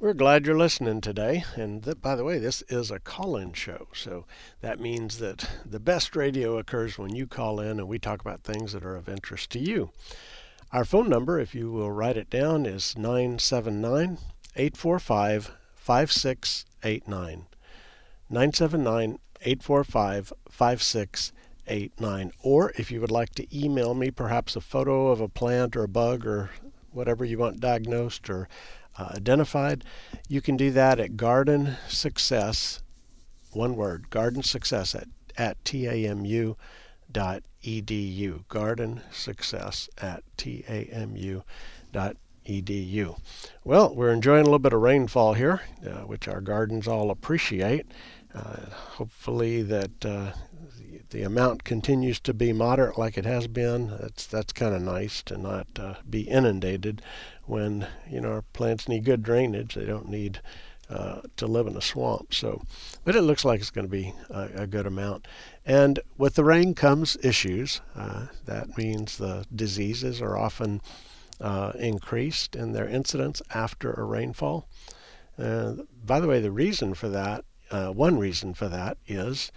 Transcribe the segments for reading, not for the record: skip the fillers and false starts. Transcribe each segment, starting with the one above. We're glad you're listening today, and by the way, this is a call-in show, so that means that the best radio occurs when you call in and we talk about things that are of interest to you. Our phone number, if you will write it down, is 979-845-5689, 979-845-5689, or if you would like to email me perhaps a photo of a plant or a bug or whatever you want diagnosed or identified, you can do that at Garden Success, one word, Garden Success at tamu.edu, Garden Success at tamu.edu. Well, we're enjoying a little bit of rainfall here, which our gardens all appreciate. Hopefully that the amount continues to be moderate like it has been. That's kind of nice to not be inundated when, you know, our plants need good drainage. They don't need to live in a swamp. So, but it looks like it's going to be a good amount. And with the rain comes issues. That means the diseases are often increased in their incidence after a rainfall. By the way, the reason for that, one reason for that is,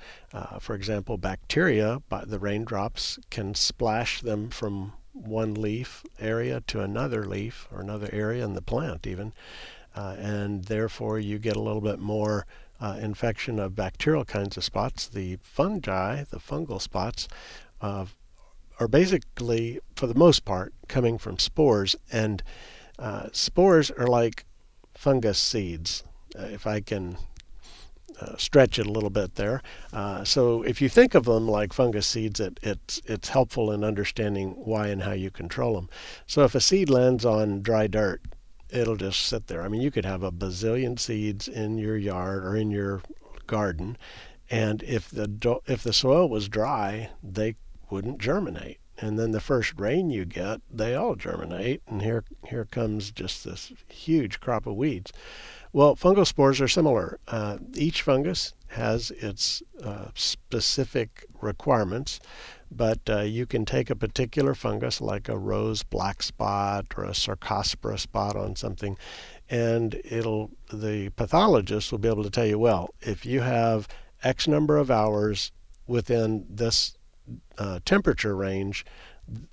for example, bacteria, by the raindrops can splash them from one leaf area to another leaf or another area in the plant even, and therefore you get a little bit more infection of bacterial kinds of spots. The fungi, the fungal spots, are basically, for the most part, coming from spores, and spores are like fungus seeds, if I can stretch it a little bit there. So if you think of them like fungus seeds, it's helpful in understanding why and how you control them. So if a seed lands on dry dirt, it'll just sit there. I mean, you could have a bazillion seeds in your yard or in your garden, and if the soil was dry, they wouldn't germinate. And then the first rain you get, they all germinate, and here comes just this huge crop of weeds. Well, fungal spores are similar. Each fungus has its specific requirements, but you can take a particular fungus like a rose black spot or a Cercospora spot on something, and the pathologist will be able to tell you, well, if you have X number of hours within this temperature range,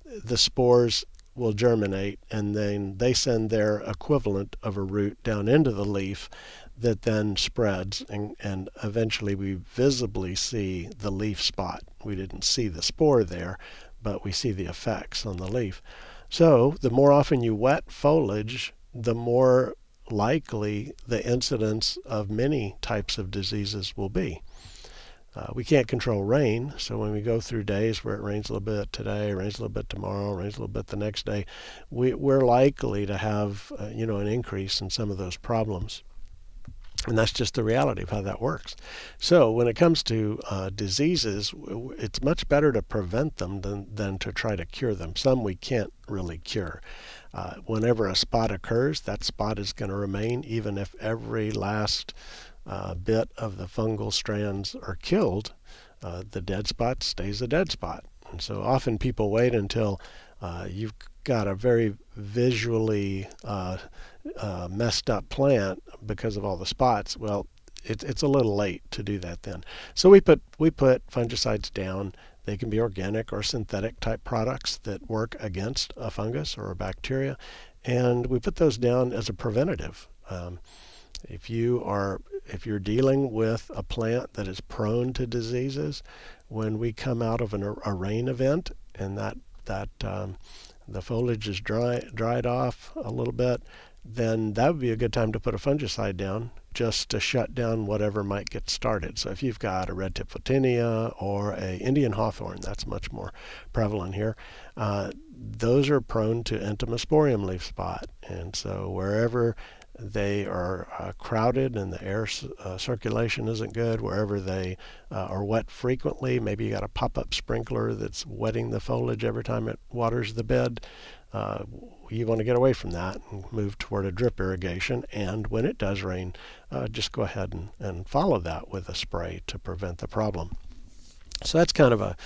the spores will germinate, and then they send their equivalent of a root down into the leaf that then spreads, and eventually we visibly see the leaf spot. We didn't see the spore there, but we see the effects on the leaf. So the more often you wet foliage, the more likely the incidence of many types of diseases will be. We can't control rain, so when we go through days where it rains a little bit today, rains a little bit tomorrow, rains a little bit the next day, we're likely to have an increase in some of those problems. And that's just the reality of how that works. So when it comes to diseases, it's much better to prevent them than to try to cure them. Some we can't really cure. Whenever a spot occurs, that spot is going to remain, even if every last bit of the fungal strands are killed, the dead spot stays a dead spot. And so often people wait until you've got a very visually messed up plant because of all the spots. Well, it's a little late to do that then. So we put fungicides down. They can be organic or synthetic type products that work against a fungus or a bacteria, and we put those down as a preventative. If you're dealing with a plant that is prone to diseases, when we come out of a rain event and that the foliage is dried off a little bit, then that would be a good time to put a fungicide down just to shut down whatever might get started. So if you've got a red tip photinia or a Indian hawthorn, that's much more prevalent here, those are prone to Entomosporium leaf spot. And so wherever they are crowded and the air circulation isn't good. Wherever they are wet frequently, maybe you got a pop-up sprinkler that's wetting the foliage every time it waters the bed. You want to get away from that and move toward a drip irrigation. And when it does rain, just go ahead and follow that with a spray to prevent the problem. So that's kind of a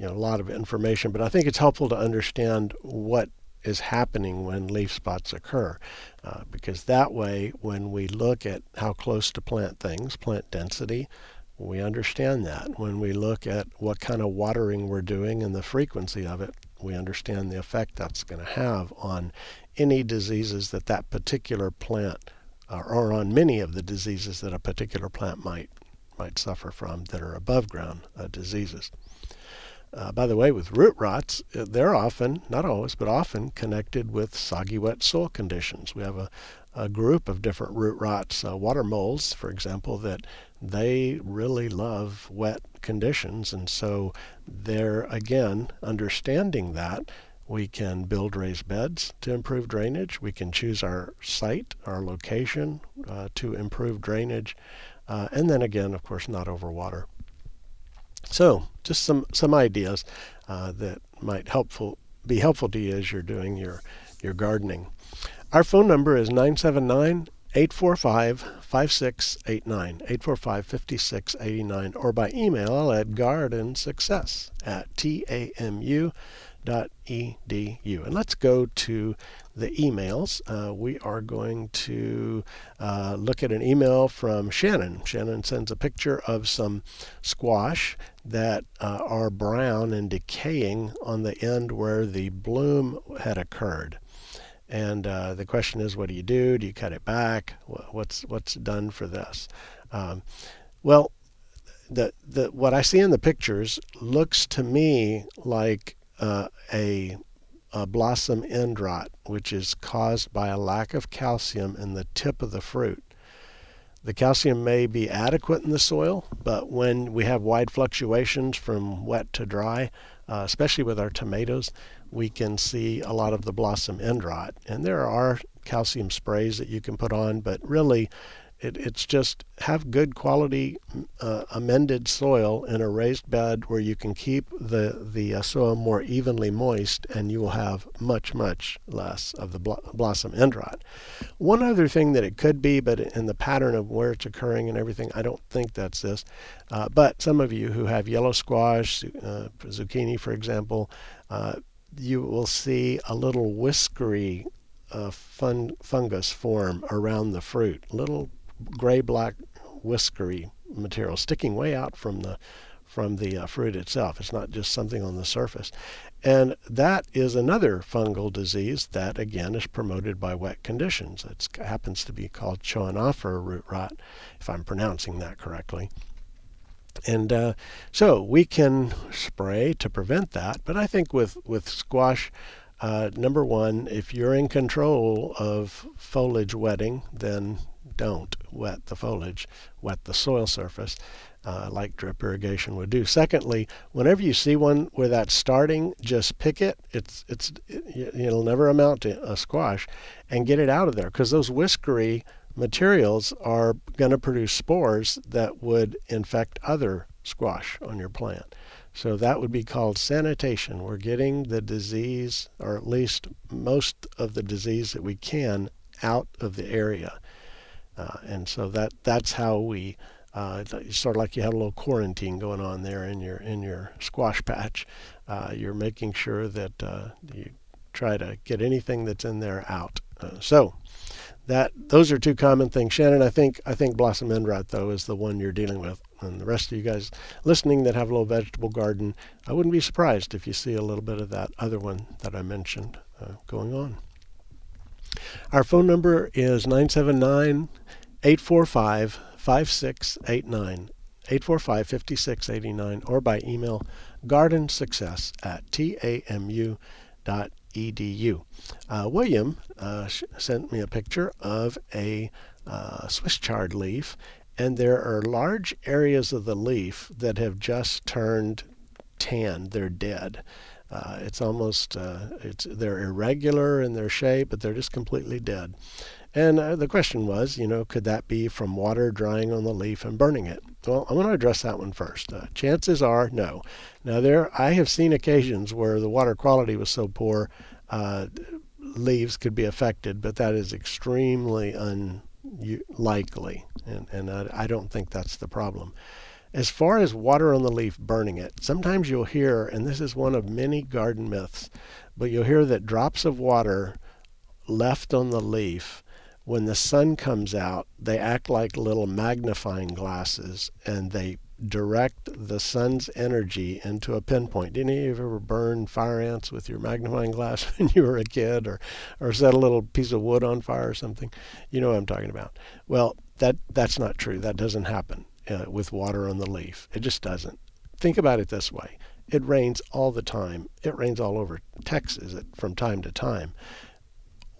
lot of information, but I think it's helpful to understand what is happening when leaf spots occur, because that way when we look at how close to plant things, plant density, we understand that. When we look at what kind of watering we're doing and the frequency of it, we understand the effect that's going to have on any diseases that that particular plant, or on many of the diseases that a particular plant might suffer from that are above ground diseases. By the way, with root rots, they're often, not always, but often connected with soggy wet soil conditions. We have a group of different root rots, water moles, for example, that they really love wet conditions. And so they're, again, understanding that we can build raised beds to improve drainage. We can choose our site, our location to improve drainage. And then again, of course, not overwater. So just some ideas that might be helpful to you as you're doing your gardening. Our phone number is 979-845-5689, 845-5689, or by email at gardensuccess@tamu.edu. And let's go to the emails. We are going to look at an email from Shannon. Shannon sends a picture of some squash that are brown and decaying on the end where the bloom had occurred. And the question is, what do you do? Do you cut it back? What's done for this? Well, what I see in the pictures looks to me like a blossom end rot, which is caused by a lack of calcium in the tip of the fruit. The calcium may be adequate in the soil, but when we have wide fluctuations from wet to dry, especially with our tomatoes, we can see a lot of the blossom end rot. And there are calcium sprays that you can put on, but really it's just have good quality amended soil in a raised bed where you can keep the soil more evenly moist, and you will have much less of the blossom end rot. One other thing that it could be, but in the pattern of where it's occurring and everything, I don't think that's this, but some of you who have yellow squash, zucchini for example, you will see a little whiskery fungus form around the fruit, little gray-black whiskery material sticking way out from the fruit itself. It's not just something on the surface. And that is another fungal disease that, again, is promoted by wet conditions. It happens to be called choanophora root rot, if I'm pronouncing that correctly. And so we can spray to prevent that, but I think with squash, number one, if you're in control of foliage wetting, then don't wet the foliage, wet the soil surface like drip irrigation would do. Secondly, whenever you see one where that's starting, just pick it. It'll never amount to a squash, and get it out of there, because those whiskery materials are going to produce spores that would infect other squash on your plant. So that would be called sanitation. We're getting the disease, or at least most of the disease that we can, out of the area. And so that's how we, sort of like you have a little quarantine going on there in your squash patch. You're making sure that you try to get anything that's in there out. So those are two common things. Shannon, I think blossom end rot, though, is the one you're dealing with. And the rest of you guys listening that have a little vegetable garden, I wouldn't be surprised if you see a little bit of that other one that I mentioned going on. Our phone number is 979-845-5689, 845-5689, or by email gardensuccess@tamu.edu. William sent me a picture of a Swiss chard leaf, and there are large areas of the leaf that have just turned tan. They're dead. It's almost they're irregular in their shape, but they're just completely dead. And the question was, you know, could that be from water drying on the leaf and burning it? Well, I'm going to address that one first. Chances are no. Now, I have seen occasions where the water quality was so poor, leaves could be affected, but that is extremely unlikely, and I don't think that's the problem. As far as water on the leaf burning it, sometimes you'll hear, and this is one of many garden myths, but you'll hear that drops of water left on the leaf, when the sun comes out, they act like little magnifying glasses, and they direct the sun's energy into a pinpoint. Didn't you ever burn fire ants with your magnifying glass when you were a kid, or set a little piece of wood on fire or something? You know what I'm talking about. Well, that's not true. That doesn't happen with water on the leaf. It just doesn't. Think about it this way. It rains all the time. It rains all over Texas from time to time.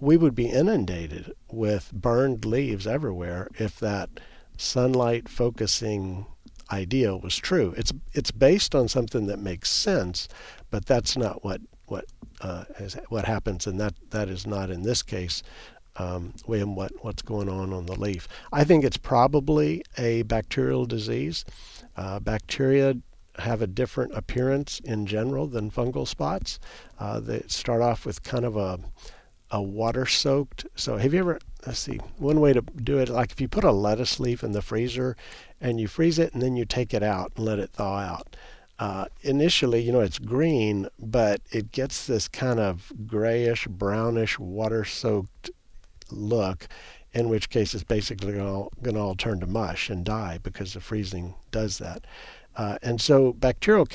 We would be inundated with burned leaves everywhere if that sunlight focusing idea was true. It's based on something that makes sense, but that's not what happens, and that is not in this case what's going on the leaf. I think it's probably a bacterial disease. Bacteria have a different appearance in general than fungal spots. They start off with kind of a water soaked. So have you ever, let's see, one way to do it, like if you put a lettuce leaf in the freezer and you freeze it and then you take it out and let it thaw out. Initially, you know, it's green, but it gets this kind of grayish, brownish, water soaked look, in which case it's basically going to all turn to mush and die because the freezing does that. And so bacterial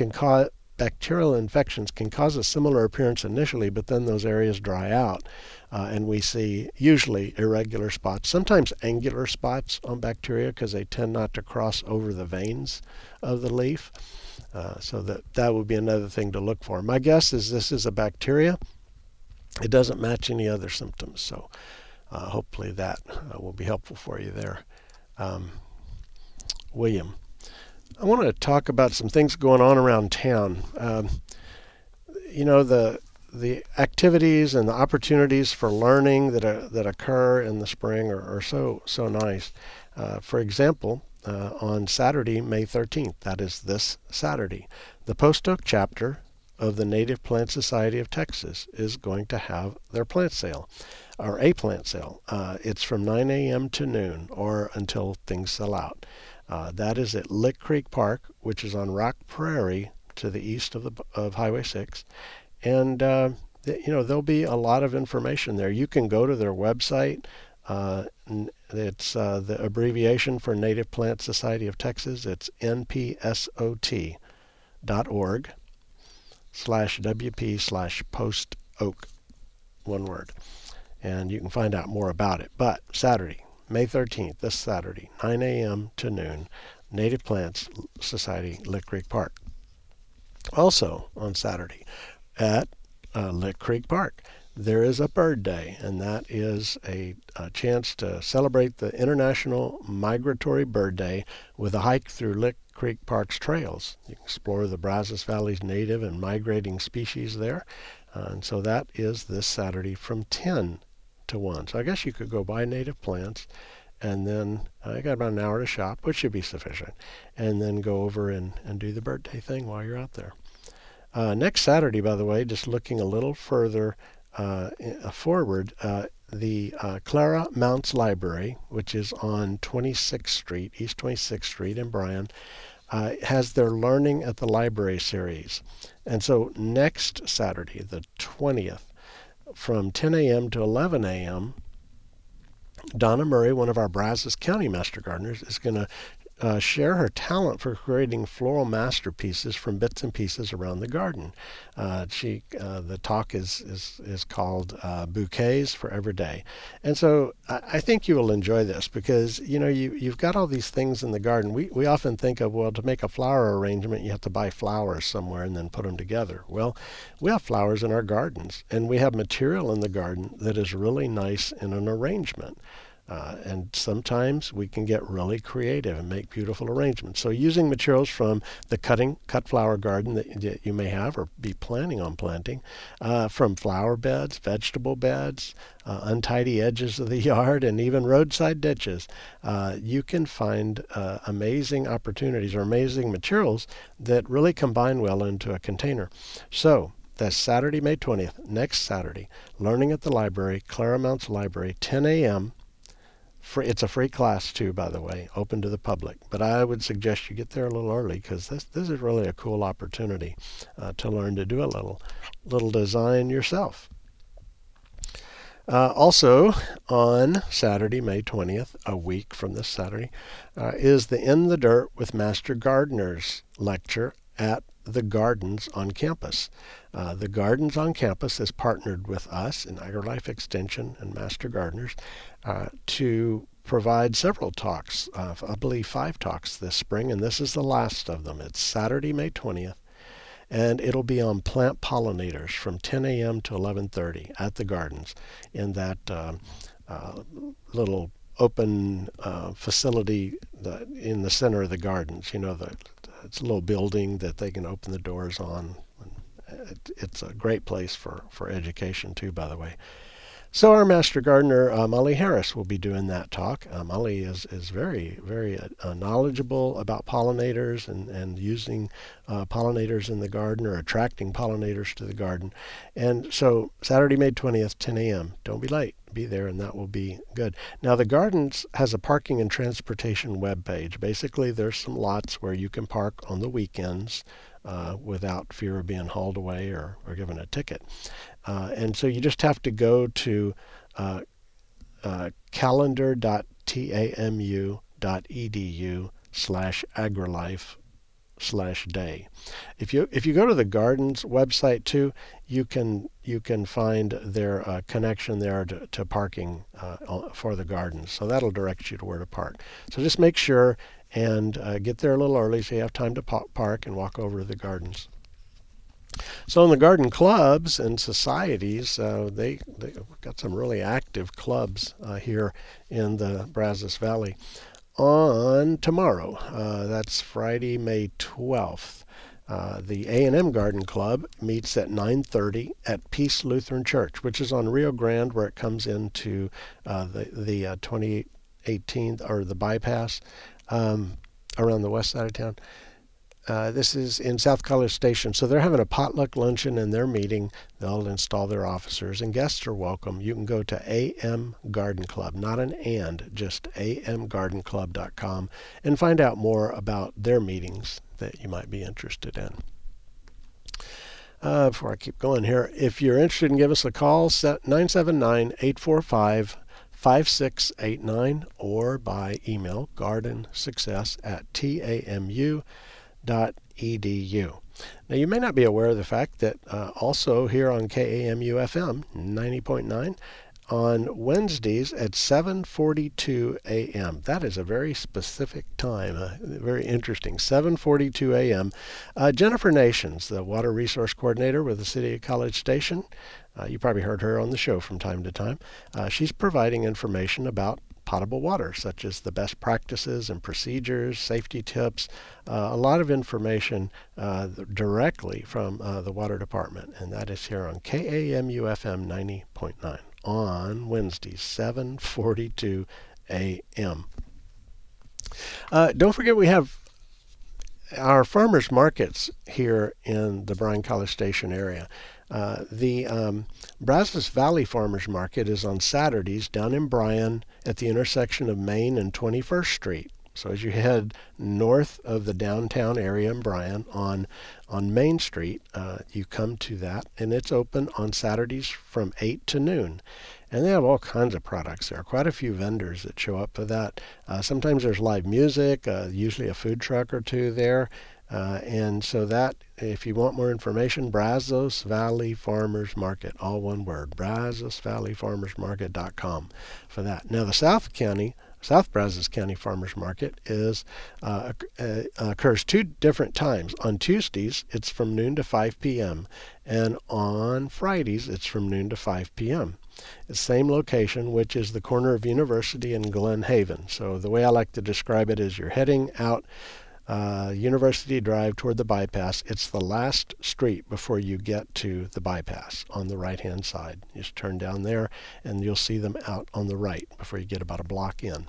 infections can cause a similar appearance initially, but then those areas dry out, and we see usually irregular spots, sometimes angular spots on bacteria because they tend not to cross over the veins of the leaf. So that would be another thing to look for. My guess is this is a bacteria. It doesn't match any other symptoms, so hopefully that will be helpful for you there. William. I want to talk about some things going on around town. You know, the activities and the opportunities for learning that occur in the spring are so nice. For example, on Saturday, May 13th, that is this Saturday, the Post Oak chapter of the Native Plant Society of Texas is going to have their plant sale, or a plant sale. It's from 9 a.m. to noon, or until things sell out. That is at Lick Creek Park, which is on Rock Prairie to the east of Highway 6. And, you know, there'll be a lot of information there. You can go to their website. It's the abbreviation for Native Plant Society of Texas. It's npsot.org/wp/postoak, one word. And you can find out more about it. But Saturday, May 13th, this Saturday, 9 a.m. to noon, Native Plants Society, Lick Creek Park. Also on Saturday at Lick Creek Park, there is a bird day, and that is a chance to celebrate the International Migratory Bird Day with a hike through Lick Creek Park's trails. You can explore the Brazos Valley's native and migrating species there. And so that is this Saturday from 10 to 1. So I guess you could go buy native plants, and then I got about an hour to shop, which should be sufficient, and then go over and do the birthday thing while you're out there. Next Saturday, by the way, just looking a little further forward, the Clara Mounce Library, which is on 26th Street, East 26th Street in Bryan, has their Learning at the Library series. And so next Saturday, the 20th, from 10 a.m. to 11 a.m., Donna Murray, one of our Brazos County Master Gardeners, is going to share her talent for creating floral masterpieces from bits and pieces around the garden. The talk is called Bouquets for Every Day. And so I think you will enjoy this because, you know, you've got all these things in the garden. We often think of, well, to make a flower arrangement, you have to buy flowers somewhere and then put them together. Well, we have flowers in our gardens, and we have material in the garden that is really nice in an arrangement. And sometimes we can get really creative and make beautiful arrangements. So using materials from the cut flower garden that you may have or be planning on planting, from flower beds, vegetable beds, untidy edges of the yard, and even roadside ditches, you can find amazing opportunities or amazing materials that really combine well into a container. So that's Saturday, May 20th, next Saturday, learning at the library, Clara Mounce Library, 10 a.m., It's a free class too, by the way, open to the public. But I would suggest you get there a little early, because this is really a cool opportunity to learn to do a little design yourself. Also, on Saturday, May 20th, a week from this Saturday, is the In the Dirt with Master Gardeners lecture at the Gardens on Campus. The Gardens on Campus is partnered with us in AgriLife Extension and Master Gardeners to provide several talks, I believe 5 talks this spring, and this is the last of them. It's Saturday, May 20th, and it'll be on plant pollinators from 10 a.m. to 11:30 at the Gardens in that little open facility in the center of the Gardens. You know, it's a little building that they can open the doors on. It's a great place for education too, by the way. So our Master Gardener, Molly Harris, will be doing that talk. Molly is very, very knowledgeable about pollinators and using pollinators in the garden, or attracting pollinators to the garden. And so Saturday, May 20th, 10 a.m. Don't be late. Be there, and that will be good. Now, the Gardens has a parking and transportation web page. Basically, there's some lots where you can park on the weekends without fear of being hauled away or given a ticket. And so you just have to go to calendar.tamu.edu/agrilife/day. If you go to the Gardens website too, you can find their connection there to parking for the Gardens. So that'll direct you to where to park. So just make sure and get there a little early so you have time to park and walk over to the Gardens. So in the garden clubs and societies, they've got some really active clubs here in the Brazos Valley. On tomorrow, that's Friday, May 12th, the A&M Garden Club meets at 9:30 at Peace Lutheran Church, which is on Rio Grande, where it comes into the 2018 or the bypass around the west side of town. This is in South College Station. So they're having a potluck luncheon in their meeting. They'll install their officers, and guests are welcome. You can go to AM Garden Club, not an and, just amgardenclub.com, and find out more about their meetings that you might be interested in. Before I keep going here, if you're interested, give us a call, 979-845-5689, or by email, gardensuccess@tamu.edu. Now, you may not be aware of the fact that also here on KAMU FM 90.9 on Wednesdays at 7:42 a.m. That is a very specific time, very interesting, 7:42 a.m. Jennifer Nations, the Water Resource Coordinator with the City of College Station, you probably heard her on the show from time to time. She's providing information about potable water, such as the best practices and procedures, safety tips, a lot of information directly from the water department. And that is here on KAMU FM 90.9 on Wednesday, 7:42 a.m. Don't forget, we have our farmers markets here in the Bryan College Station area. The Brazos Valley Farmers Market is on Saturdays down in Bryan at the intersection of Main and 21st Street. So as you head north of the downtown area in Bryan on Main Street, you come to that, and it's open on Saturdays from 8 to noon. And they have all kinds of products there. Quite a few vendors that show up for that. Sometimes there's live music, usually a food truck or two there. And so that, if you want more information, Brazos Valley Farmers Market, all one word, brazosvalleyfarmersmarket.com for that. Now, the South Brazos County Farmers Market is occurs 2 different times. On Tuesdays, it's from noon to 5 p.m., and on Fridays, it's from noon to 5 p.m. the same location, which is the corner of University and Glen Haven. So the way I like to describe it is you're heading out University Drive toward the bypass. It's the last street before you get to the bypass on the right-hand side. You just turn down there, and you'll see them out on the right before you get about a block in.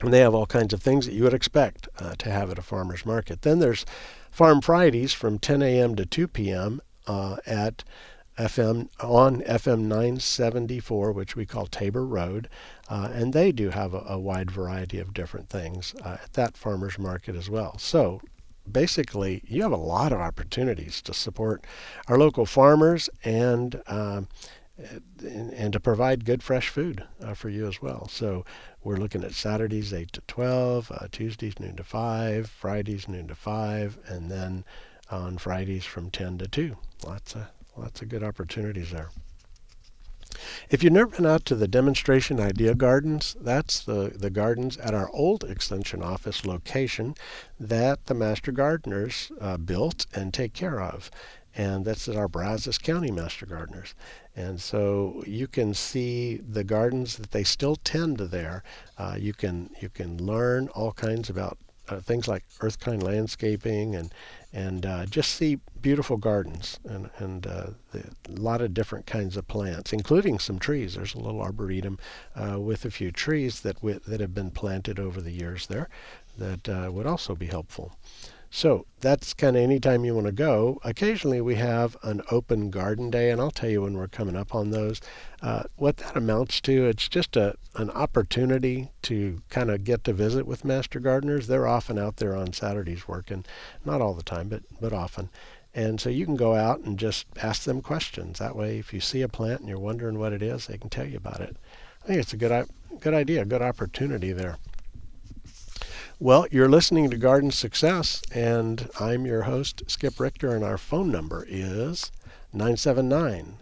And they have all kinds of things that you would expect to have at a farmer's market. Then there's Farm Fridays from 10 a.m. to 2 p.m. at FM on FM 974, which we call Tabor Road, and they do have a wide variety of different things at that farmers market as well. So basically, you have a lot of opportunities to support our local farmers and to provide good fresh food for you as well. So we're looking at Saturdays 8 to 12, Tuesdays noon to 5, Fridays noon to 5, and then on Fridays from 10 to 2. Lots of good opportunities there. If you've never been out to the demonstration idea gardens, that's the gardens at our old extension office location that the Master Gardeners built and take care of. And that's at our Brazos County Master Gardeners. And so you can see the gardens that they still tend to there. You can learn all kinds about things like earth-kind landscaping and just see beautiful gardens and a lot of different kinds of plants, including some trees. There's a little arboretum with a few trees that have been planted over the years there that would also be helpful. So that's kind of any time you want to go. Occasionally we have an open garden day, and I'll tell you when we're coming up on those. What that amounts to, it's just an opportunity to kind of get to visit with Master Gardeners. They're often out there on Saturdays working, not all the time, but often. And so you can go out and just ask them questions. That way, if you see a plant and you're wondering what it is, they can tell you about it. I think it's a good idea, good opportunity there. Well, you're listening to Garden Success, and I'm your host, Skip Richter, and our phone number is 979-845-5689,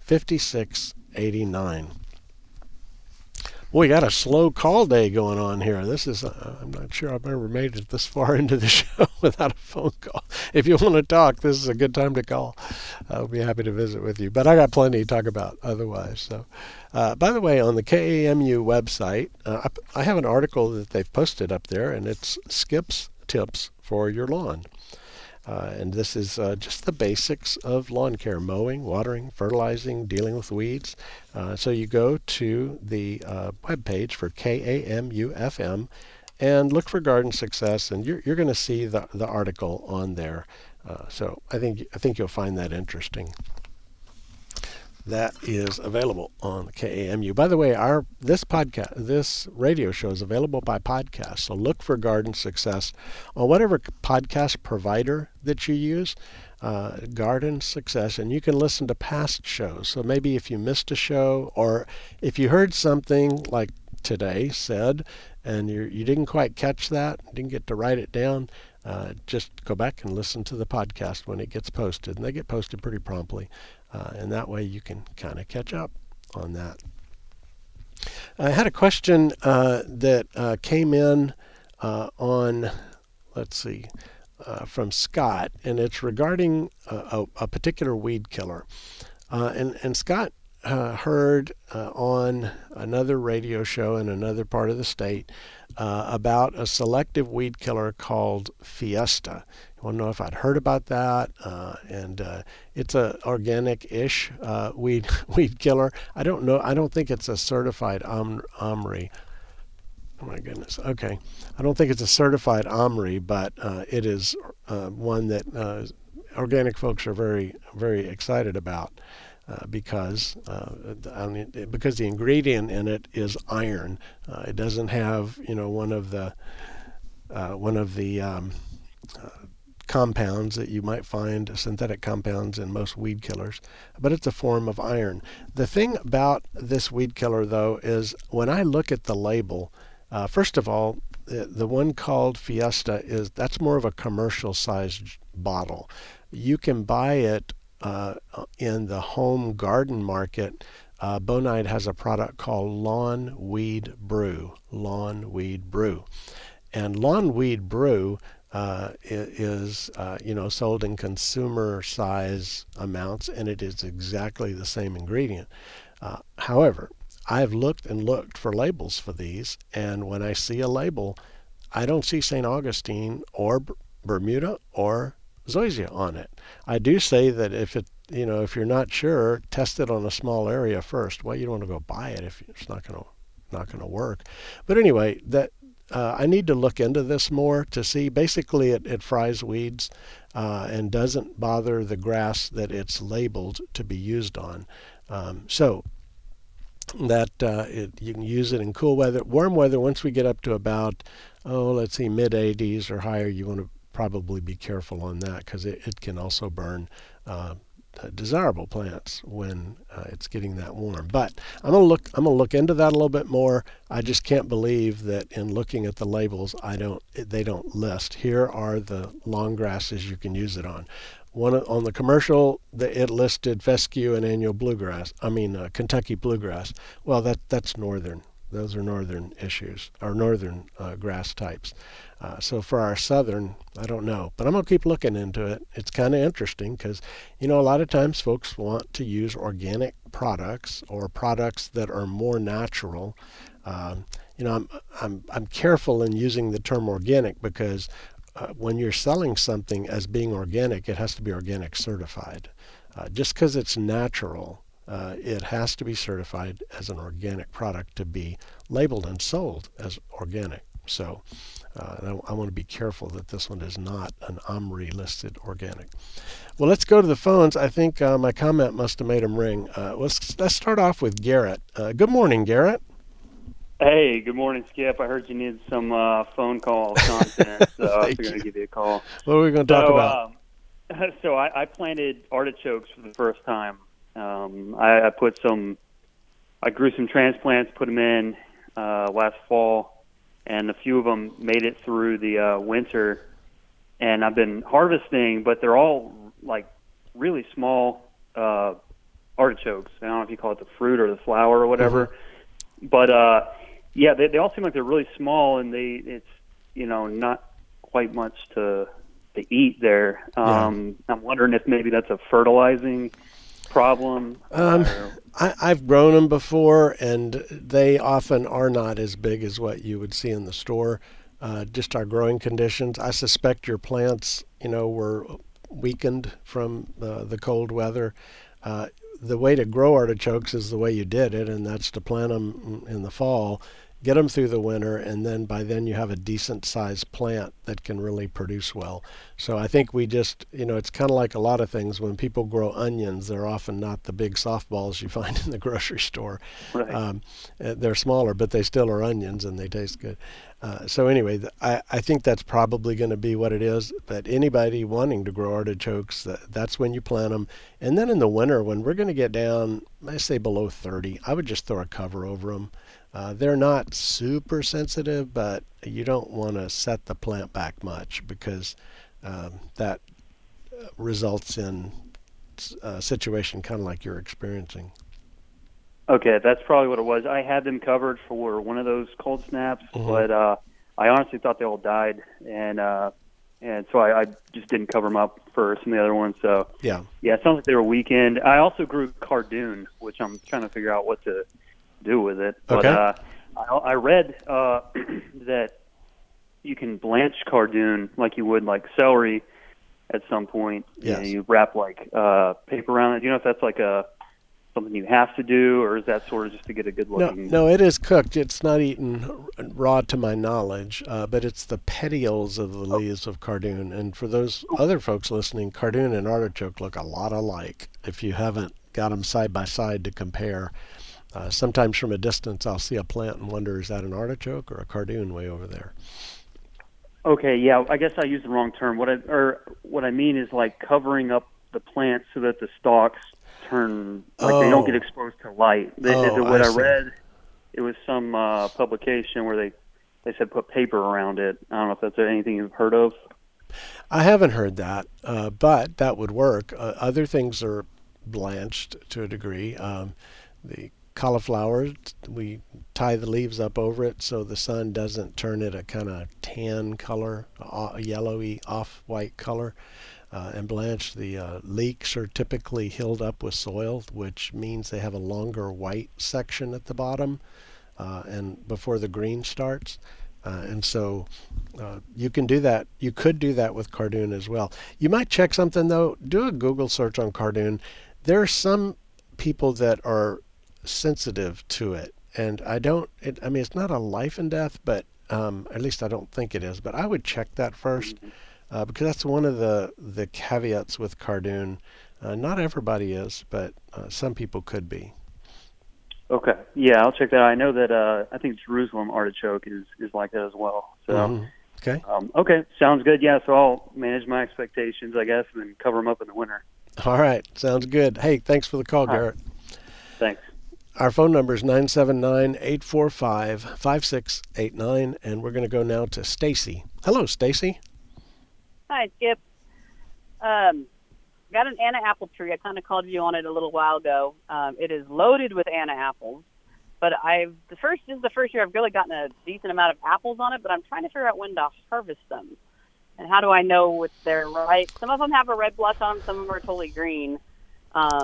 845-5689. We got a slow call day going on here. This is, I'm not sure I've ever made it this far into the show without a phone call. If you want to talk, this is a good time to call. I'll be happy to visit with you. But I got plenty to talk about otherwise. So, by the way, on the KAMU website, I have an article that they've posted up there, and it's Skip's Tips for Your Lawn. And this is just the basics of lawn care: mowing, watering, fertilizing, dealing with weeds. So you go to the webpage for KAMU FM and look for Garden Success, and you're going to see the article on there. So I think you'll find that interesting. That is available on the KAMU. By the way, this radio show is available by podcast. So look for Garden Success on whatever podcast provider that you use. Garden Success, and you can listen to past shows. So maybe if you missed a show, or if you heard something like today said, and you didn't quite catch that, didn't get to write it down, just go back and listen to the podcast when it gets posted. And they get posted pretty promptly. And that way you can kind of catch up on that. I had a question that came in on, let's see, from Scott, and it's regarding a particular weed killer. And Scott heard on another radio show in another part of the state about a selective weed killer called Fiesta. I want to know if I'd heard about that, and it's a organic-ish weed killer. I don't know. I don't think it's a certified OMRI. Oh my goodness. Okay, I don't think it's a certified OMRI, but it is one that organic folks are very, very excited about because the ingredient in it is iron. It doesn't have one of the compounds that you might find, synthetic compounds, in most weed killers, but it's a form of iron. The thing about this weed killer, though, is when I look at the label, first of all, the one called Fiesta that's more of a commercial sized bottle. You can buy it in the home garden market. Bonide has a product called Lawn Weed Brew. Lawn Weed Brew. is sold in consumer size amounts, and it is exactly the same ingredient. However, I've looked and looked for labels for these, and when I see a label, I don't see St. Augustine or Bermuda or Zoysia on it. I do say that if it, you know, if you're not sure, test it on a small area first. Well, you don't want to go buy it if it's not going to work. But anyway, that I need to look into this more to see. Basically, it fries weeds and doesn't bother the grass that it's labeled to be used on. So that you can use it in cool weather. Warm weather, once we get up to about, oh, let's see, mid-80s or higher, you want to probably be careful on that, because it can also burn desirable plants when it's getting that warm. But I'm gonna look into that a little bit more. I just can't believe that in looking at the labels, they don't list. Here are the long grasses you can use it on. One on the commercial, it listed fescue and annual bluegrass. I mean Kentucky bluegrass. Well, that's northern. Those are northern issues, or northern grass types. So for our southern, I don't know. But I'm going to keep looking into it. It's kind of interesting because, you know, a lot of times folks want to use organic products or products that are more natural. You know, I'm careful in using the term organic because when you're selling something as being organic, it has to be organic certified. Just because it's natural, it has to be certified as an organic product to be labeled and sold as organic. So I want to be careful that this one is not an OMRI listed organic. Well, let's go to the phones. I think my comment must have made them ring. Let's start off with Garrett. Good morning, Garrett. Hey, good morning, Skip. I heard you needed some phone call content, so I was going to give you a call. What are we going to talk about? So I planted artichokes for the first time. I grew some transplants, put them in last fall, and a few of them made it through the winter. And I've been harvesting, but they're all like really small artichokes. I don't know if you call it the fruit or the flower or whatever, but yeah, they all seem like they're really small, and it's you know, not quite much to eat there. I'm wondering if maybe that's a fertilizing problem. I've grown them before, and they often are not as big as what you would see in the store. Just our growing conditions. I suspect your plants, you know, were weakened from the cold weather. The way to grow artichokes is the way you did it, and that's to plant them in the fall, get them through the winter, and then by then you have a decent sized plant that can really produce well. So I think we just, you know, it's kind of like a lot of things. When people grow onions, they're often not the big softballs you find in the grocery store. Right. They're smaller, but they still are onions and they taste good. So anyway, I think that's probably going to be what it is. But anybody wanting to grow artichokes, that's when you plant them. And then in the winter, when we're going to get down, I say below 30, I would just throw a cover over them. They're not super sensitive, but you don't want to set the plant back much, because that results in a situation kind of like you're experiencing. Okay, that's probably what it was. I had them covered for one of those cold snaps, but I honestly thought they all died, and so I just didn't cover them up for some of the other ones. So yeah, it sounds like they were weakened. I also grew cardoon, which I'm trying to figure out what to do with it. But I read that you can blanch cardoon like you would like celery at some point. Yes. You know, you wrap like paper around it. Do you know if that's like something you have to do, or is that sort of just to get a good look? No, it is cooked. It's not eaten raw to my knowledge, but it's the petioles of the leaves of cardoon. And for those other folks listening, cardoon and artichoke look a lot alike if you haven't got them side by side to compare. Sometimes from a distance, I'll see a plant and wonder, is that an artichoke or a cardoon way over there? Okay, yeah, I guess I used the wrong term. What I mean is like covering up the plant so that the stalks turn, like they don't get exposed to light. What I read, it was some publication where they said put paper around it. I don't know if that's anything you've heard of. I haven't heard that, but that would work. Other things are blanched to a degree. The cauliflower, we tie the leaves up over it so the sun doesn't turn it a kind of tan color, yellowy, off-white color, and blanched. The leeks are typically hilled up with soil, which means they have a longer white section at the bottom and before the green starts. And so you can do that. You could do that with cardoon as well. You might check something, though. Do a Google search on cardoon. There are some people that are sensitive to it, and I mean, it's not a life and death, but at least I don't think it is, but I would check that first, because that's one of the caveats with cardoon. Not everybody is, but some people could be. Okay, yeah, I'll check that. I know that I think Jerusalem artichoke is like that as well. So okay, okay, sounds good. Yeah, so I'll manage my expectations, I guess, and then cover them up in the winter. All right, sounds good. Hey, thanks for the call, Garrett. Right. Thanks. Our phone number is 979-845-5689, and we're going to go now to Stacy. Hello, Stacy. Hi, Skip. Got an Anna apple tree. I kind of called you on it a little while ago. It is loaded with Anna apples, but this is the first year I've really gotten a decent amount of apples on it, but I'm trying to figure out when to harvest them. And how do I know if they're right? Some of them have a red blotch on them, some of them are totally green.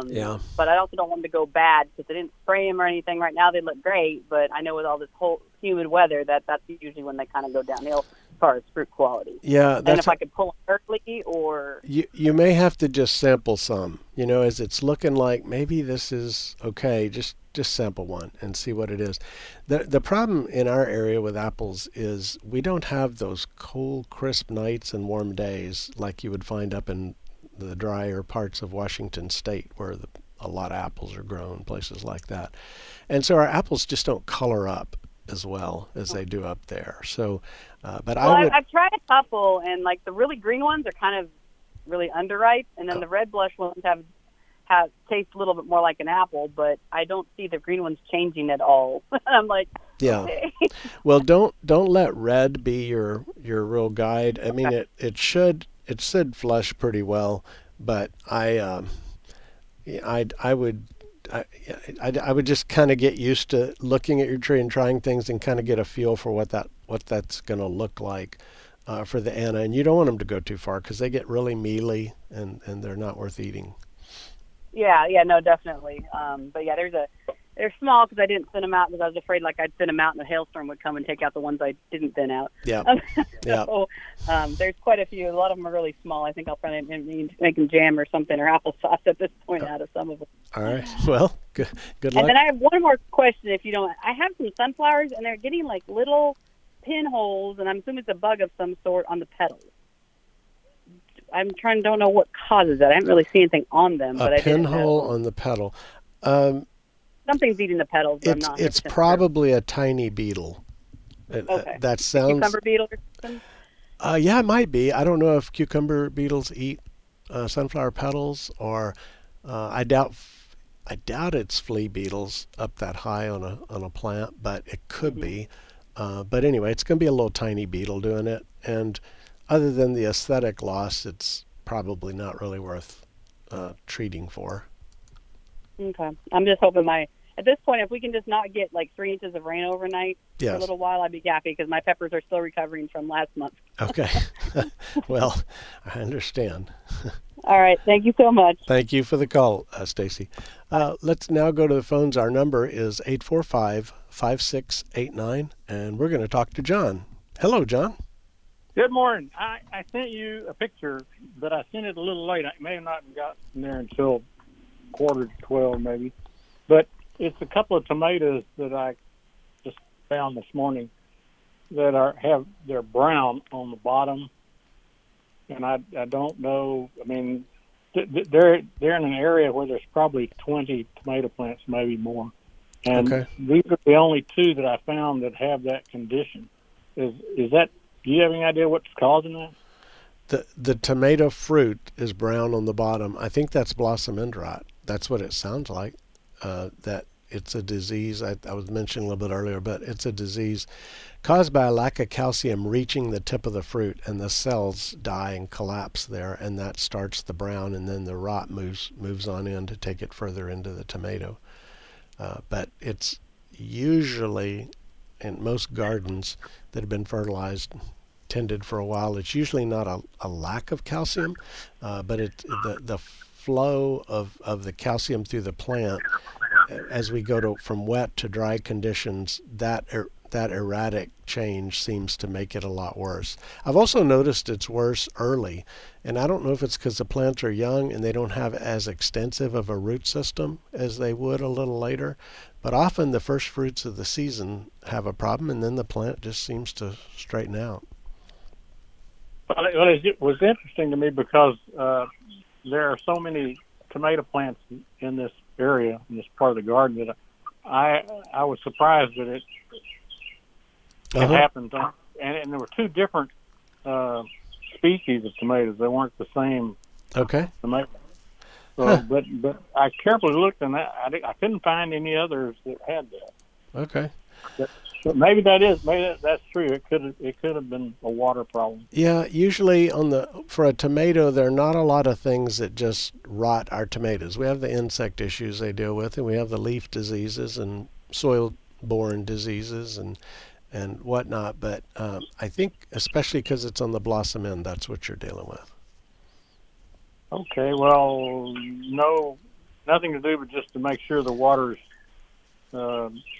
Yeah. But I also don't want them to go bad because they didn't spray them or anything. Right now they look great, but I know with all this whole humid weather that's usually when they kind of go downhill as far as fruit quality. Yeah. And if I could pull them early or... You may have to just sample some. You know, as it's looking like maybe this is okay, just sample one and see what it is. The problem in our area with apples is we don't have those cool, crisp nights and warm days like you would find up in the drier parts of Washington State where a lot of apples are grown, places like that. And so our apples just don't color up as well as they do up there. So, but well, I've tried a couple, and like the really green ones are kind of really underripe, and then the red blush ones taste a little bit more like an apple, but I don't see the green ones changing at all. I'm like, yeah. Okay. Well, don't let red be your real guide. I mean, it should flush pretty well, but I would just kind of get used to looking at your tree and trying things and kind of get a feel for what that's going to look like for the Anna. And you don't want them to go too far because they get really mealy and they're not worth eating. Yeah, no, definitely. But yeah, they're small because I didn't thin them out because I was afraid like I'd thin them out and a hailstorm would come and take out the ones I didn't thin out. Yeah. So, there's quite a few. A lot of them are really small. I think I'll probably make them jam or something or applesauce at this point out of some of them. All right. Well, good luck. And then I have one more question if you don't. I have some sunflowers and they're getting like little pinholes, and I'm assuming it's a bug of some sort on the petals. Don't know what causes that. I haven't really seen anything on them. But a pinhole on the petal. Something's eating the petals. But I'm not. It's probably a tiny beetle. Okay. That sounds. Cucumber beetle or something? Yeah, it might be. I don't know if cucumber beetles eat sunflower petals, or I doubt it's flea beetles up that high on a plant, but it could be. But anyway, it's going to be a little tiny beetle doing it, and. Other than the aesthetic loss, it's probably not really worth treating for. Okay. I'm just hoping at this point, if we can just not get like 3 inches of rain overnight for a little while, I'd be happy because my peppers are still recovering from last month. Okay. Well, I understand. All right. Thank you so much. Thank you for the call, Stacy. Let's now go to the phones. Our number is 845-5689, and we're going to talk to John. Hello, John. Good morning. I sent you a picture, but I sent it a little late. I may have not gotten there until 11:45 maybe. But it's a couple of tomatoes that I just found this morning that they're brown on the bottom, and I don't know. I mean, they're in an area where there's probably 20 tomato plants, maybe more. And these are the only two that I found that have that condition. Is that? Do you have any idea what's causing that? The tomato fruit is brown on the bottom. I think that's blossom end rot. That's what it sounds like. That it's a disease. I was mentioning a little bit earlier, but it's a disease caused by a lack of calcium reaching the tip of the fruit, and the cells die and collapse there, and that starts the brown, and then the rot moves on in to take it further into the tomato. But it's usually, in most gardens that have been fertilized, tended for a while, it's usually not a lack of calcium, but the flow of the calcium through the plant as we go from wet to dry conditions, that erratic change seems to make it a lot worse. I've also noticed it's worse early, and I don't know if it's because the plants are young and they don't have as extensive of a root system as they would a little later, but often the first fruits of the season have a problem, and then the plant just seems to straighten out. Well, it was interesting to me because there are so many tomato plants in this area, in this part of the garden, that I was surprised that it happened, and there were two different species of tomatoes. They weren't the same. Okay. Tomato. So, but I carefully looked, and I couldn't find any others that had that. Okay. But maybe that's true. It could have been a water problem. Yeah, usually for a tomato, there are not a lot of things that just rot our tomatoes. We have the insect issues they deal with, and we have the leaf diseases and soil-borne diseases and whatnot, but I think especially because it's on the blossom end, that's what you're dealing with. Okay, well, nothing to do but just to make sure the water's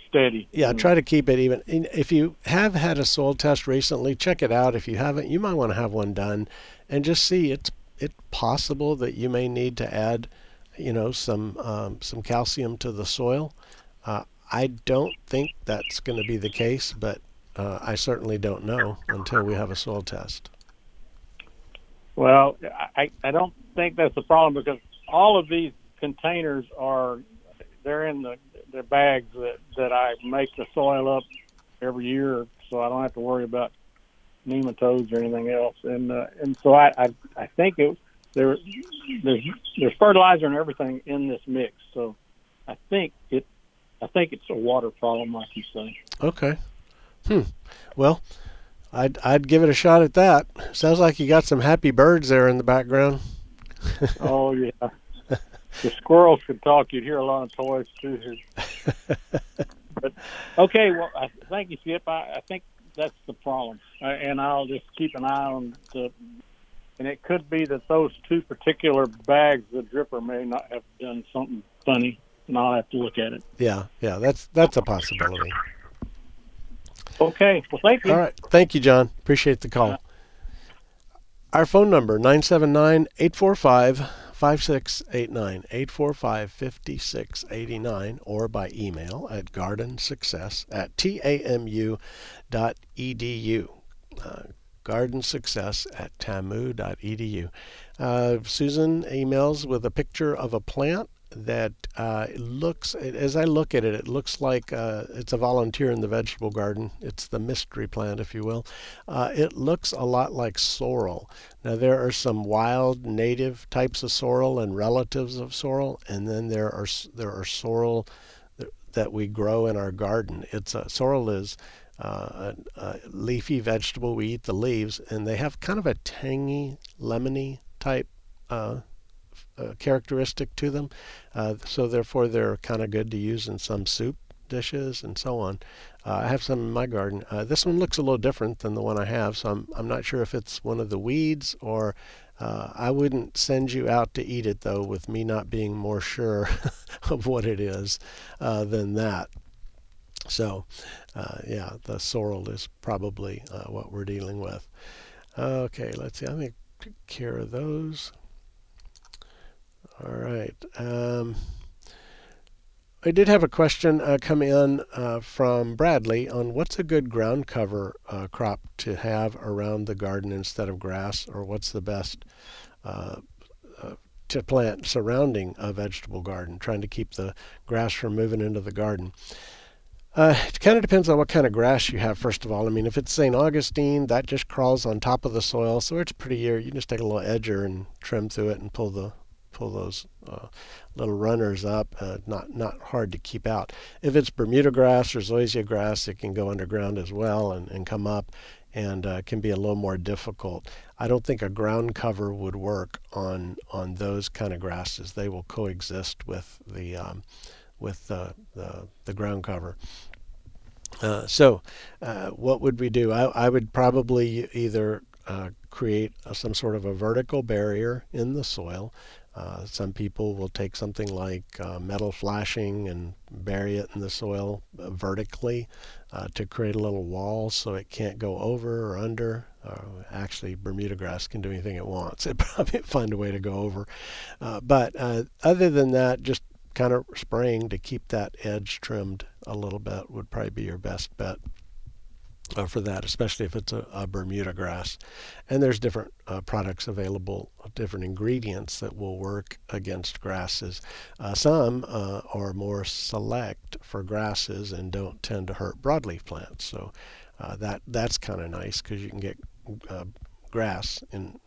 steady. Yeah, try to keep it even. And if you have had a soil test recently, check it out. If you haven't, you might want to have one done and just see. It's possible that you may need to add, some calcium to the soil. I don't think that's going to be the case, but I certainly don't know until we have a soil test. Well, I don't think that's the problem, because all of these containers they're in the bags that I make the soil up every year, so I don't have to worry about nematodes or anything else. And so I think there's fertilizer and everything in this mix, so I think it's a water problem, like you say. Okay. Well, I'd give it a shot at that. Sounds like you got some happy birds there in the background. Oh, yeah. The squirrels could talk. You'd hear a lot of toys, too. But, okay, well, thank you, Skip. I think that's the problem. And I'll just keep an eye on and it could be that those two particular bags, the dripper may not have done something funny. And I'll have to look at it. Yeah, that's a possibility. Okay, well, thank you. All right, thank you, John. Appreciate the call. Our phone number, 979-845-5689, 845-5689, or by email at gardensuccess@tamu.edu. Gardensuccess@tamu.edu. Susan emails with a picture of a plant that as I look at it, it looks like it's a volunteer in the vegetable garden. It's the mystery plant, if you will. It looks a lot like sorrel. Now, there are some wild native types of sorrel and relatives of sorrel, and then there are sorrel that we grow in our garden. Sorrel is a leafy vegetable. We eat the leaves, and they have kind of a tangy, lemony type characteristic to them, so therefore they're kind of good to use in some soup dishes and so on. I have some in my garden. This one looks a little different than the one I have, so I'm not sure if it's one of the weeds, or I wouldn't send you out to eat it, though, with me not being more sure of what it is than that. So yeah, the sorrel is probably what we're dealing with. Okay, let's see. I'm going to take care of those. All right. I did have a question come in from Bradley on what's a good ground cover crop to have around the garden instead of grass, or what's the best to plant surrounding a vegetable garden, trying to keep the grass from moving into the garden. It kind of depends on what kind of grass you have, first of all. I mean, if it's St. Augustine, that just crawls on top of the soil, so it's prettier. You can just take a little edger and trim through it and pull those little runners up, not hard to keep out. If it's Bermuda grass or zoysia grass, it can go underground as well and come up, and can be a little more difficult. I don't think a ground cover would work on those kind of grasses. They will coexist with with the ground cover. So what would we do? I would probably either create some sort of a vertical barrier in the soil. Some people will take something like metal flashing and bury it in the soil vertically to create a little wall so it can't go over or under. Actually, Bermuda grass can do anything it wants. It'd probably find a way to go over. But other than that, just kind of spraying to keep that edge trimmed a little bit would probably be your best bet for that, especially if it's a Bermuda grass. And there's different products available, different ingredients that will work against grasses. Some are more select for grasses and don't tend to hurt broadleaf plants. So that's kind of nice because you can get grass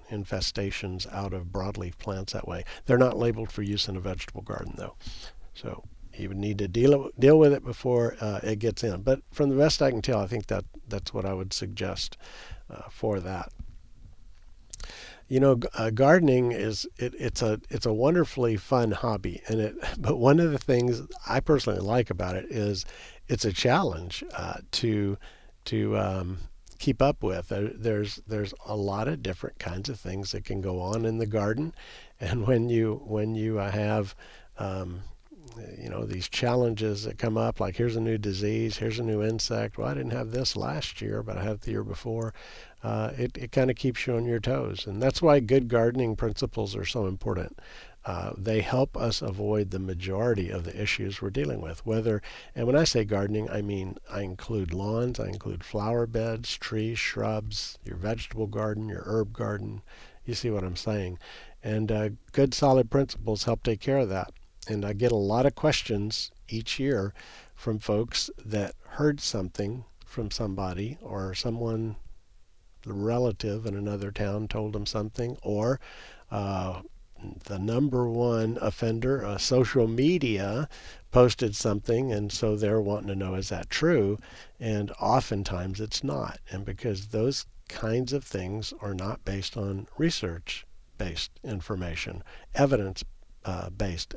infestations out of broadleaf plants that way. They're not labeled for use in a vegetable garden though. So you would need to deal with it before it gets in. But from the best I can tell, I think that's what I would suggest for that. You know, gardening is it's a wonderfully fun hobby, and but one of the things I personally like about it is it's a challenge to keep up with. There's a lot of different kinds of things that can go on in the garden, and when you have you know, these challenges that come up, like here's a new disease, here's a new insect. Well, I didn't have this last year, but I had it the year before. It kind of keeps you on your toes, and that's why good gardening principles are so important. They help us avoid the majority of the issues we're dealing with. And when I say gardening, I mean I include lawns, I include flower beds, trees, shrubs, your vegetable garden, your herb garden. You see what I'm saying. And good solid principles help take care of that. And I get a lot of questions each year from folks that heard something from somebody, or someone, the relative in another town told them something, or the number one offender, social media, posted something, and so they're wanting to know, is that true? And oftentimes it's not. And because those kinds of things are not based on research-based information, evidence-based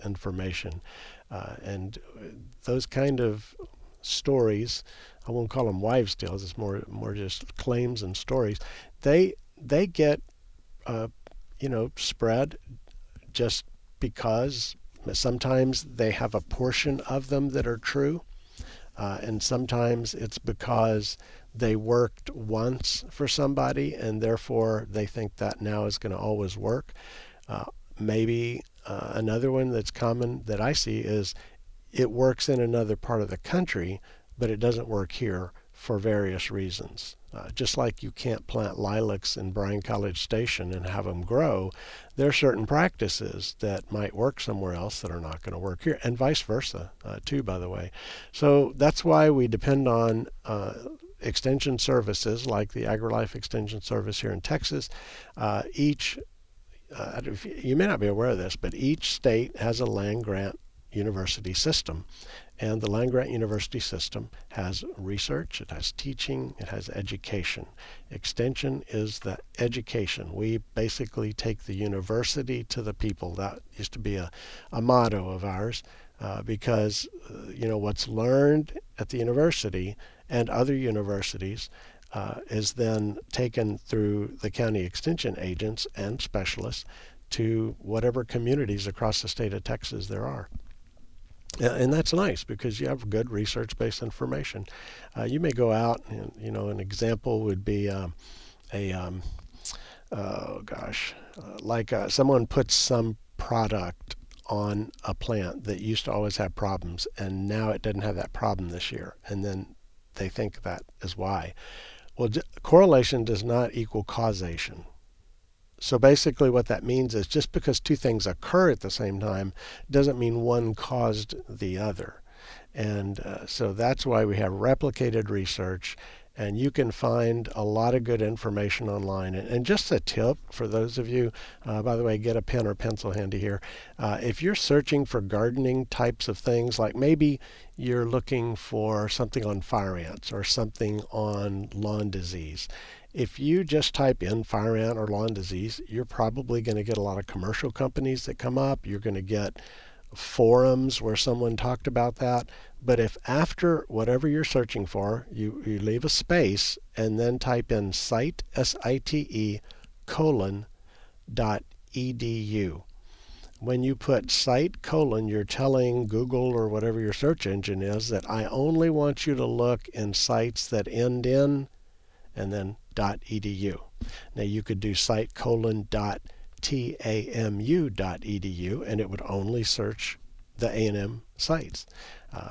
information. And those kind of stories, I won't call them wives' tales, it's more just claims and stories, they get, you know, spread just because sometimes they have a portion of them that are true, and sometimes it's because they worked once for somebody and therefore they think that now is going to always work. Maybe another one that's common that I see is it works in another part of the country, but it doesn't work here for various reasons. Just like you can't plant lilacs in Bryan College Station and have them grow, there are certain practices that might work somewhere else that are not going to work here, and vice versa, too, by the way. So that's why we depend on extension services like the AgriLife Extension Service here in Texas. You may not be aware of this, but each state has a land-grant university system, and the land-grant university system has research, it has teaching, it has education. Extension is the education. We basically take the university to the people. That used to be a motto of ours, because you know, what's learned at the university and other universities is then taken through the county extension agents and specialists to whatever communities across the state of Texas there are. And that's nice because you have good research-based information. You may go out, and you know, an example would be someone puts some product on a plant that used to always have problems, and now it doesn't have that problem this year, and then they think that is why. Well, correlation does not equal causation. So basically what that means is just because two things occur at the same time doesn't mean one caused the other. And so that's why we have replicated research, and you can find a lot of good information online. And just a tip for those of you, by the way, get a pen or pencil handy here. If you're searching for gardening types of things, like maybe you're looking for something on fire ants or something on lawn disease, if you just type in fire ant or lawn disease, you're probably going to get a lot of commercial companies that come up. You're going to get forums where someone talked about that. But if after whatever you're searching for, you leave a space and then type in site, S-I-T-E, .edu. When you put site : you're telling Google or whatever your search engine is that I only want you to look in sites that end in and then .edu. Now you could do site .tamu.edu and it would only search the A&M sites.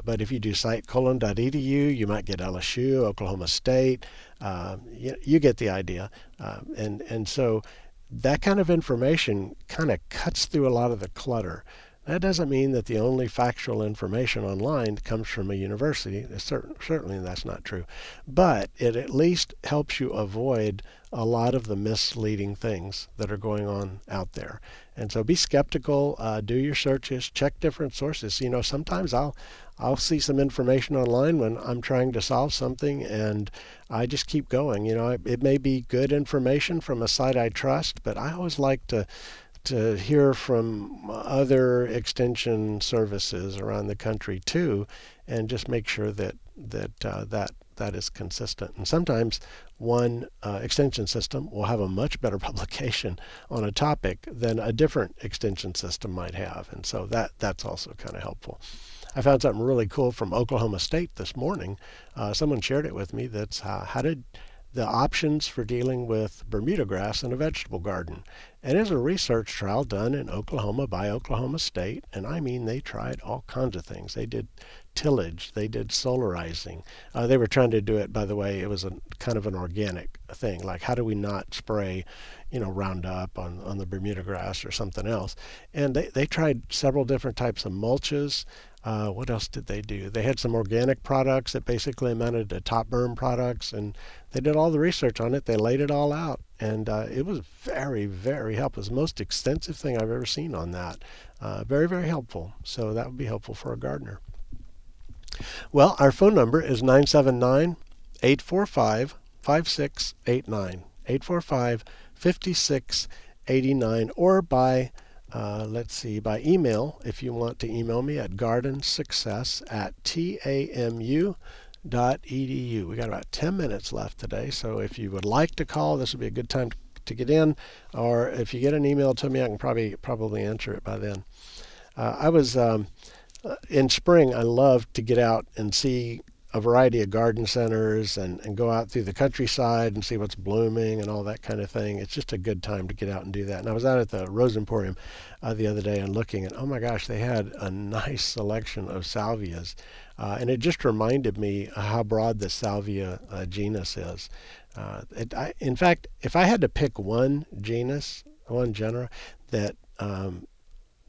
But if you do site :edu, you might get LSU, Oklahoma State. You get the idea. And so that kind of information kind of cuts through a lot of the clutter. That doesn't mean that the only factual information online comes from a university. Certainly that's not true. But it at least helps you avoid a lot of the misleading things that are going on out there. And so be skeptical, do your searches, check different sources. You know, sometimes I'll see some information online when I'm trying to solve something and I just keep going. You know, it may be good information from a site I trust, but I always like to hear from other extension services around the country too, and just make sure that is consistent. And sometimes one extension system will have a much better publication on a topic than a different extension system might have, and so that's also kind of helpful. I found something really cool from Oklahoma State this morning. Someone shared it with me. That's how did the options for dealing with Bermuda grass in a vegetable garden. And it's a research trial done in Oklahoma by Oklahoma State, and I mean they tried all kinds of things. They did tillage, they did solarizing. They were trying to do it, by the way, it was a kind of an organic thing, like how do we not spray, you know, Roundup on the Bermuda grass or something else. And they tried several different types of mulches. What else did they do? They had some organic products that basically amounted to top berm products, and they did all the research on it. They laid it all out, and it was very, very helpful. It was the most extensive thing I've ever seen on that. Very, very helpful. So that would be helpful for a gardener. Well, our phone number is 979-845-5689, 845-5689, or by let's see, by email, if you want to email me at gardensuccess@tamu.edu. We got about 10 minutes left today, so if you would like to call, this would be a good time to get in, or if you get an email to me, I can probably answer it by then. I was in spring, I loved to get out and see a variety of garden centers and go out through the countryside and see what's blooming and all that kind of thing. It's just a good time to get out and do that. And I was out at the Rose Emporium the other day and looking, and oh my gosh, they had a nice selection of salvias. And it just reminded me how broad the salvia genus is. In fact, if I had to pick one genus, one genera, that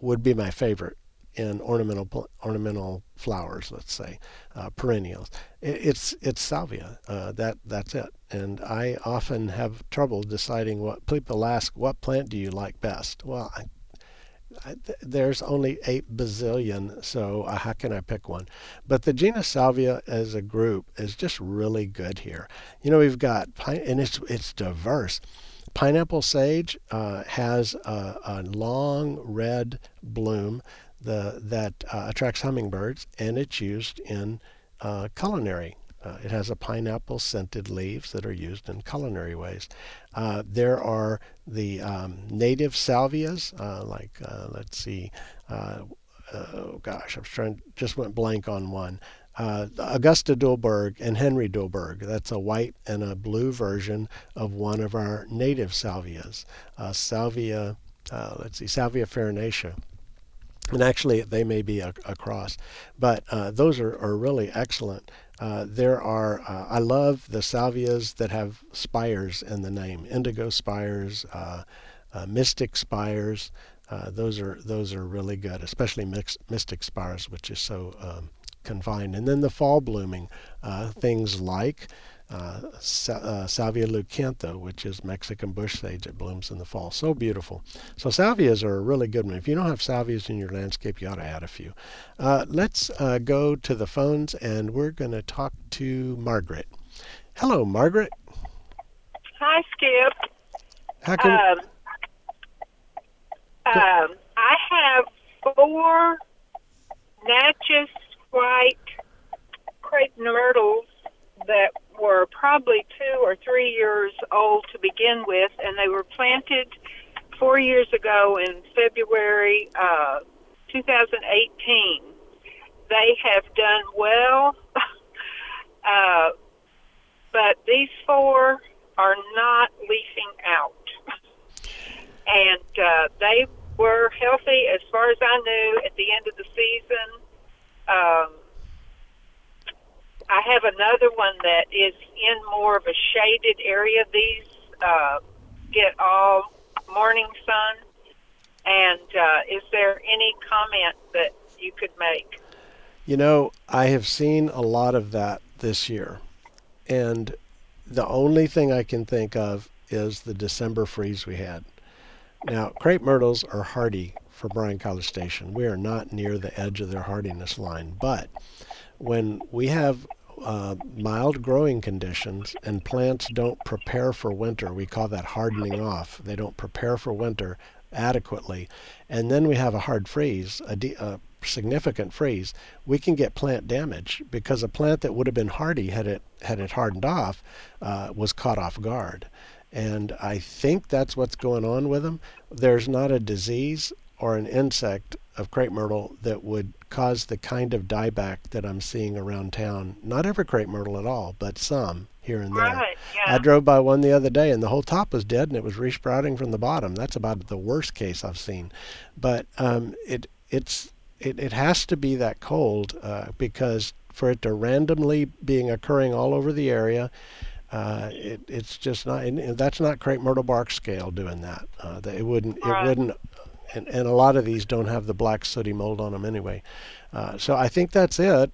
would be my favorite, in ornamental flowers, let's say, perennials. It's salvia. That's it. And I often have trouble deciding what people ask. What plant do you like best? Well, there's only 8 bazillion, so how can I pick one? But the genus Salvia as a group is just really good here. You know, we've got and it's diverse. Pineapple sage has a long red bloom that attracts hummingbirds, and it's used in culinary. It has a pineapple scented leaves that are used in culinary ways. There are the native salvias, like let's see, oh gosh, just went blank on one. Augusta Duhlberg and Henry Duhlberg. That's a white and a blue version of one of our native salvias. Salvia farinacea. And actually, they may be a cross, but those are really excellent. There are, I love the salvias that have spires in the name, indigo spires, mystic spires. Those are really good, especially mystic spires, which is so confined. And then the fall blooming things like Salvia leucantha, which is Mexican bush sage that blooms in the fall. So beautiful. So salvias are a really good one. If you don't have salvias in your landscape, you ought to add a few. Let's go to the phones, and we're going to talk to Margaret. Hello, Margaret. Hi, Skip. How can I have 4 Natchez white crepe myrtles that were probably 2 or 3 years old to begin with, and they were planted 4 years ago in February 2018. They have done well, but these four are not leafing out. And they were healthy as far as I knew at the end of the season. I have another one that is in more of a shaded area. These get all morning sun. And is there any comment that you could make? You know, I have seen a lot of that this year. And the only thing I can think of is the December freeze we had. Now, crepe myrtles are hardy for Bryan College Station. We are not near the edge of their hardiness line, but when we have mild growing conditions and plants don't prepare for winter, we call that hardening off. They don't prepare for winter adequately, and then we have a hard freeze, a significant freeze, we can get plant damage because a plant that would have been hardy had it hardened off was caught off guard. And I think that's what's going on with them. There's not a disease or an insect of crepe myrtle that would cause the kind of dieback that I'm seeing around town. Not every crepe myrtle at all, but some here and there. Right, yeah. I drove by one the other day and the whole top was dead and it was resprouting from the bottom. That's about the worst case I've seen. But it has to be that cold because for it to randomly being occurring all over the area, it's just not, and that's not crepe myrtle bark scale doing that. It wouldn't, and a lot of these don't have the black sooty mold on them anyway. So I think that's it.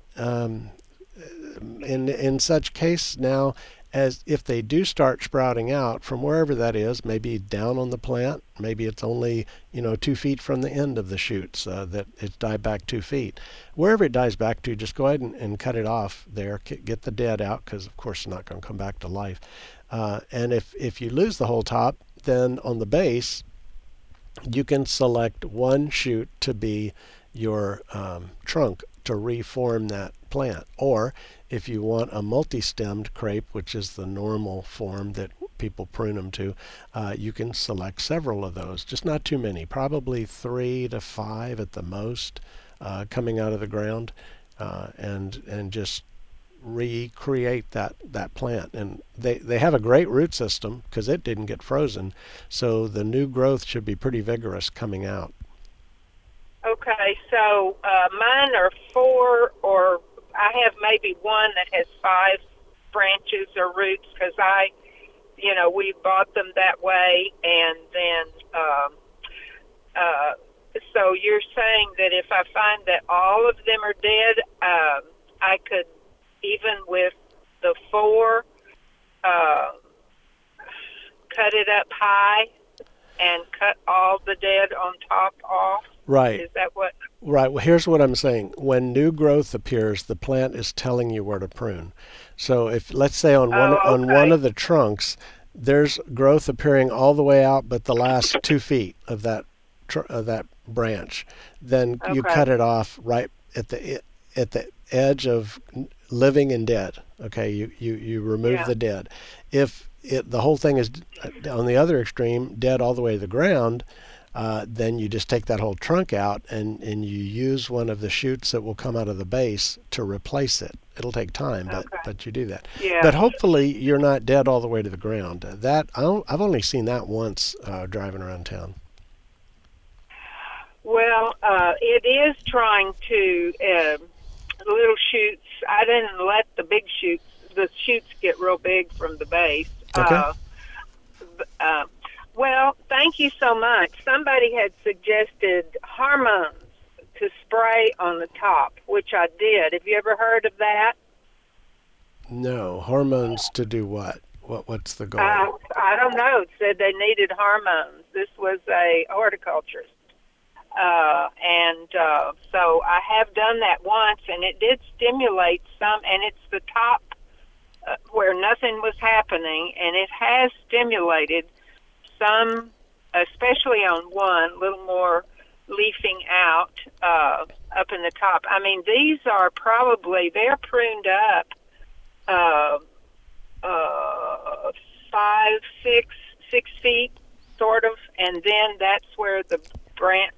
In such case now, as if they do start sprouting out from wherever that is, maybe down on the plant, maybe it's only 2 feet from the end of the shoots that it's died back 2 feet. Wherever it dies back to, just go ahead and cut it off there. Get the dead out because, of course, it's not going to come back to life. And if you lose the whole top, then on the base, you can select one shoot to be your trunk to reform that plant. Or if you want a multi-stemmed crepe, which is the normal form that people prune them to, you can select several of those, just not too many, probably 3 to 5 at the most coming out of the ground, and just recreate that plant. And they have a great root system because it didn't get frozen, so the new growth should be pretty vigorous coming out. Okay, so mine are 4, or I have maybe one that has 5 branches or roots because we bought them that way. And then, so you're saying that if I find that all of them are dead, I could, even with the 4, cut it up high and cut all the dead on top off? Right. Is that what? Right. Well, here's what I'm saying. When new growth appears, the plant is telling you where to prune. So if, let's say on one of the trunks, there's growth appearing all the way out but the last 2 feet of that branch, then you cut it off right at the edge of living and dead. Okay, you remove the dead. If the whole thing is on the other extreme, dead all the way to the ground, then you just take that whole trunk out and you use one of the shoots that will come out of the base to replace it. It'll take time, but you do that. Yeah. But hopefully you're not dead all the way to the ground. That I've only seen that once driving around town. Well, it is trying to, little shoots, I didn't let the shoots get real big from the base. Okay. Well, thank you so much. Somebody had suggested hormones to spray on the top, which I did. Have you ever heard of that? No. Hormones to do what? What's the goal? I don't know. It said they needed hormones. This was a horticulturist. So I have done that once, and it did stimulate some, and it's the top where nothing was happening, and it has stimulated some, especially on one, a little more leafing out up in the top. I mean, these are probably, they're pruned up 5, 6 feet, sort of, and then that's where the branch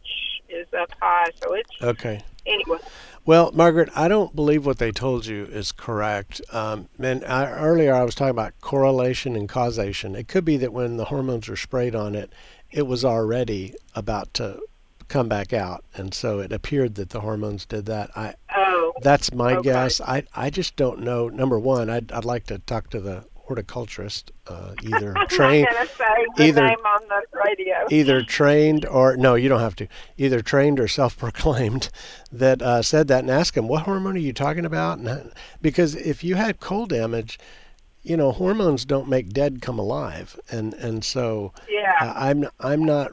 is up high. So it's okay. Anyway. Well, Margaret, I don't believe what they told you is correct. And earlier I was talking about correlation and causation. It could be that when the hormones were sprayed on it, it was already about to come back out, and so it appeared that the hormones did that. That's my guess. I just don't know. Number one, I'd like to talk to the horticulturist, either trained or no, you don't have to. Either trained or self-proclaimed that said that, and ask him, what hormone are you talking about? And, because if you had coal damage, you know, hormones don't make dead come alive, and so yeah, I'm not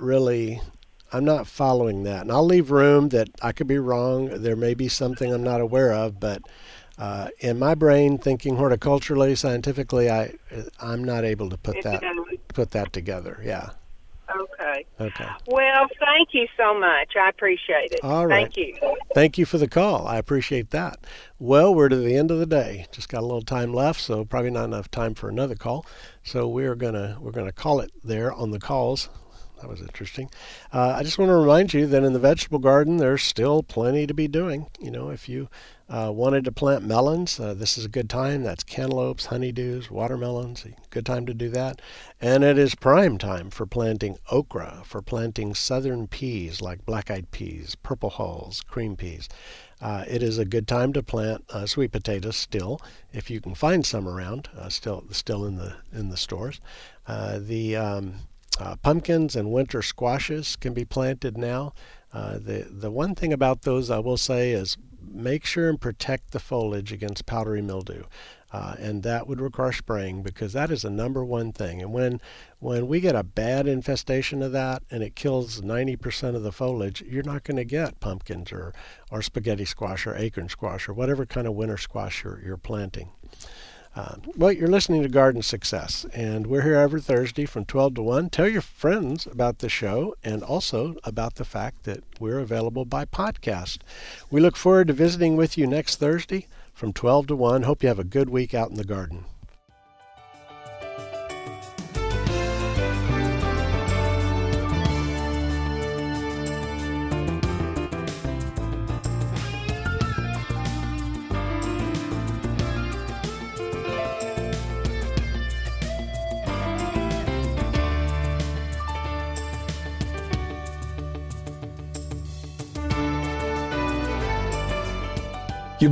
following that, and I'll leave room that I could be wrong. There may be something I'm not aware of, but. In my brain, thinking horticulturally, scientifically, I'm not able to put that together. Yeah. Okay. Okay. Well, thank you so much. I appreciate it. All right. Thank you. Thank you for the call. I appreciate that. Well, we're to the end of the day. Just got a little time left, so probably not enough time for another call. So we're gonna call it there on the calls. That was interesting. I just want to remind you that in the vegetable garden, there's still plenty to be doing. You know, if you wanted to plant melons, this is a good time. That's cantaloupes, honeydews, watermelons, good time to do that. And it is prime time for planting okra, for planting southern peas like black-eyed peas, purple hulls, cream peas. It is a good time to plant sweet potatoes still, if you can find some around, still in the stores. Pumpkins and winter squashes can be planted now. The one thing about those I will say is make sure and protect the foliage against powdery mildew, and that would require spraying because that is the number one thing. And when we get a bad infestation of that and it kills 90% of the foliage, you're not going to get pumpkins or spaghetti squash or acorn squash or whatever kind of winter squash you're planting. Well, you're listening to Garden Success, and we're here every Thursday from 12 to 1. Tell your friends about the show and also about the fact that we're available by podcast. We look forward to visiting with you next Thursday from 12 to 1. Hope you have a good week out in the garden. You've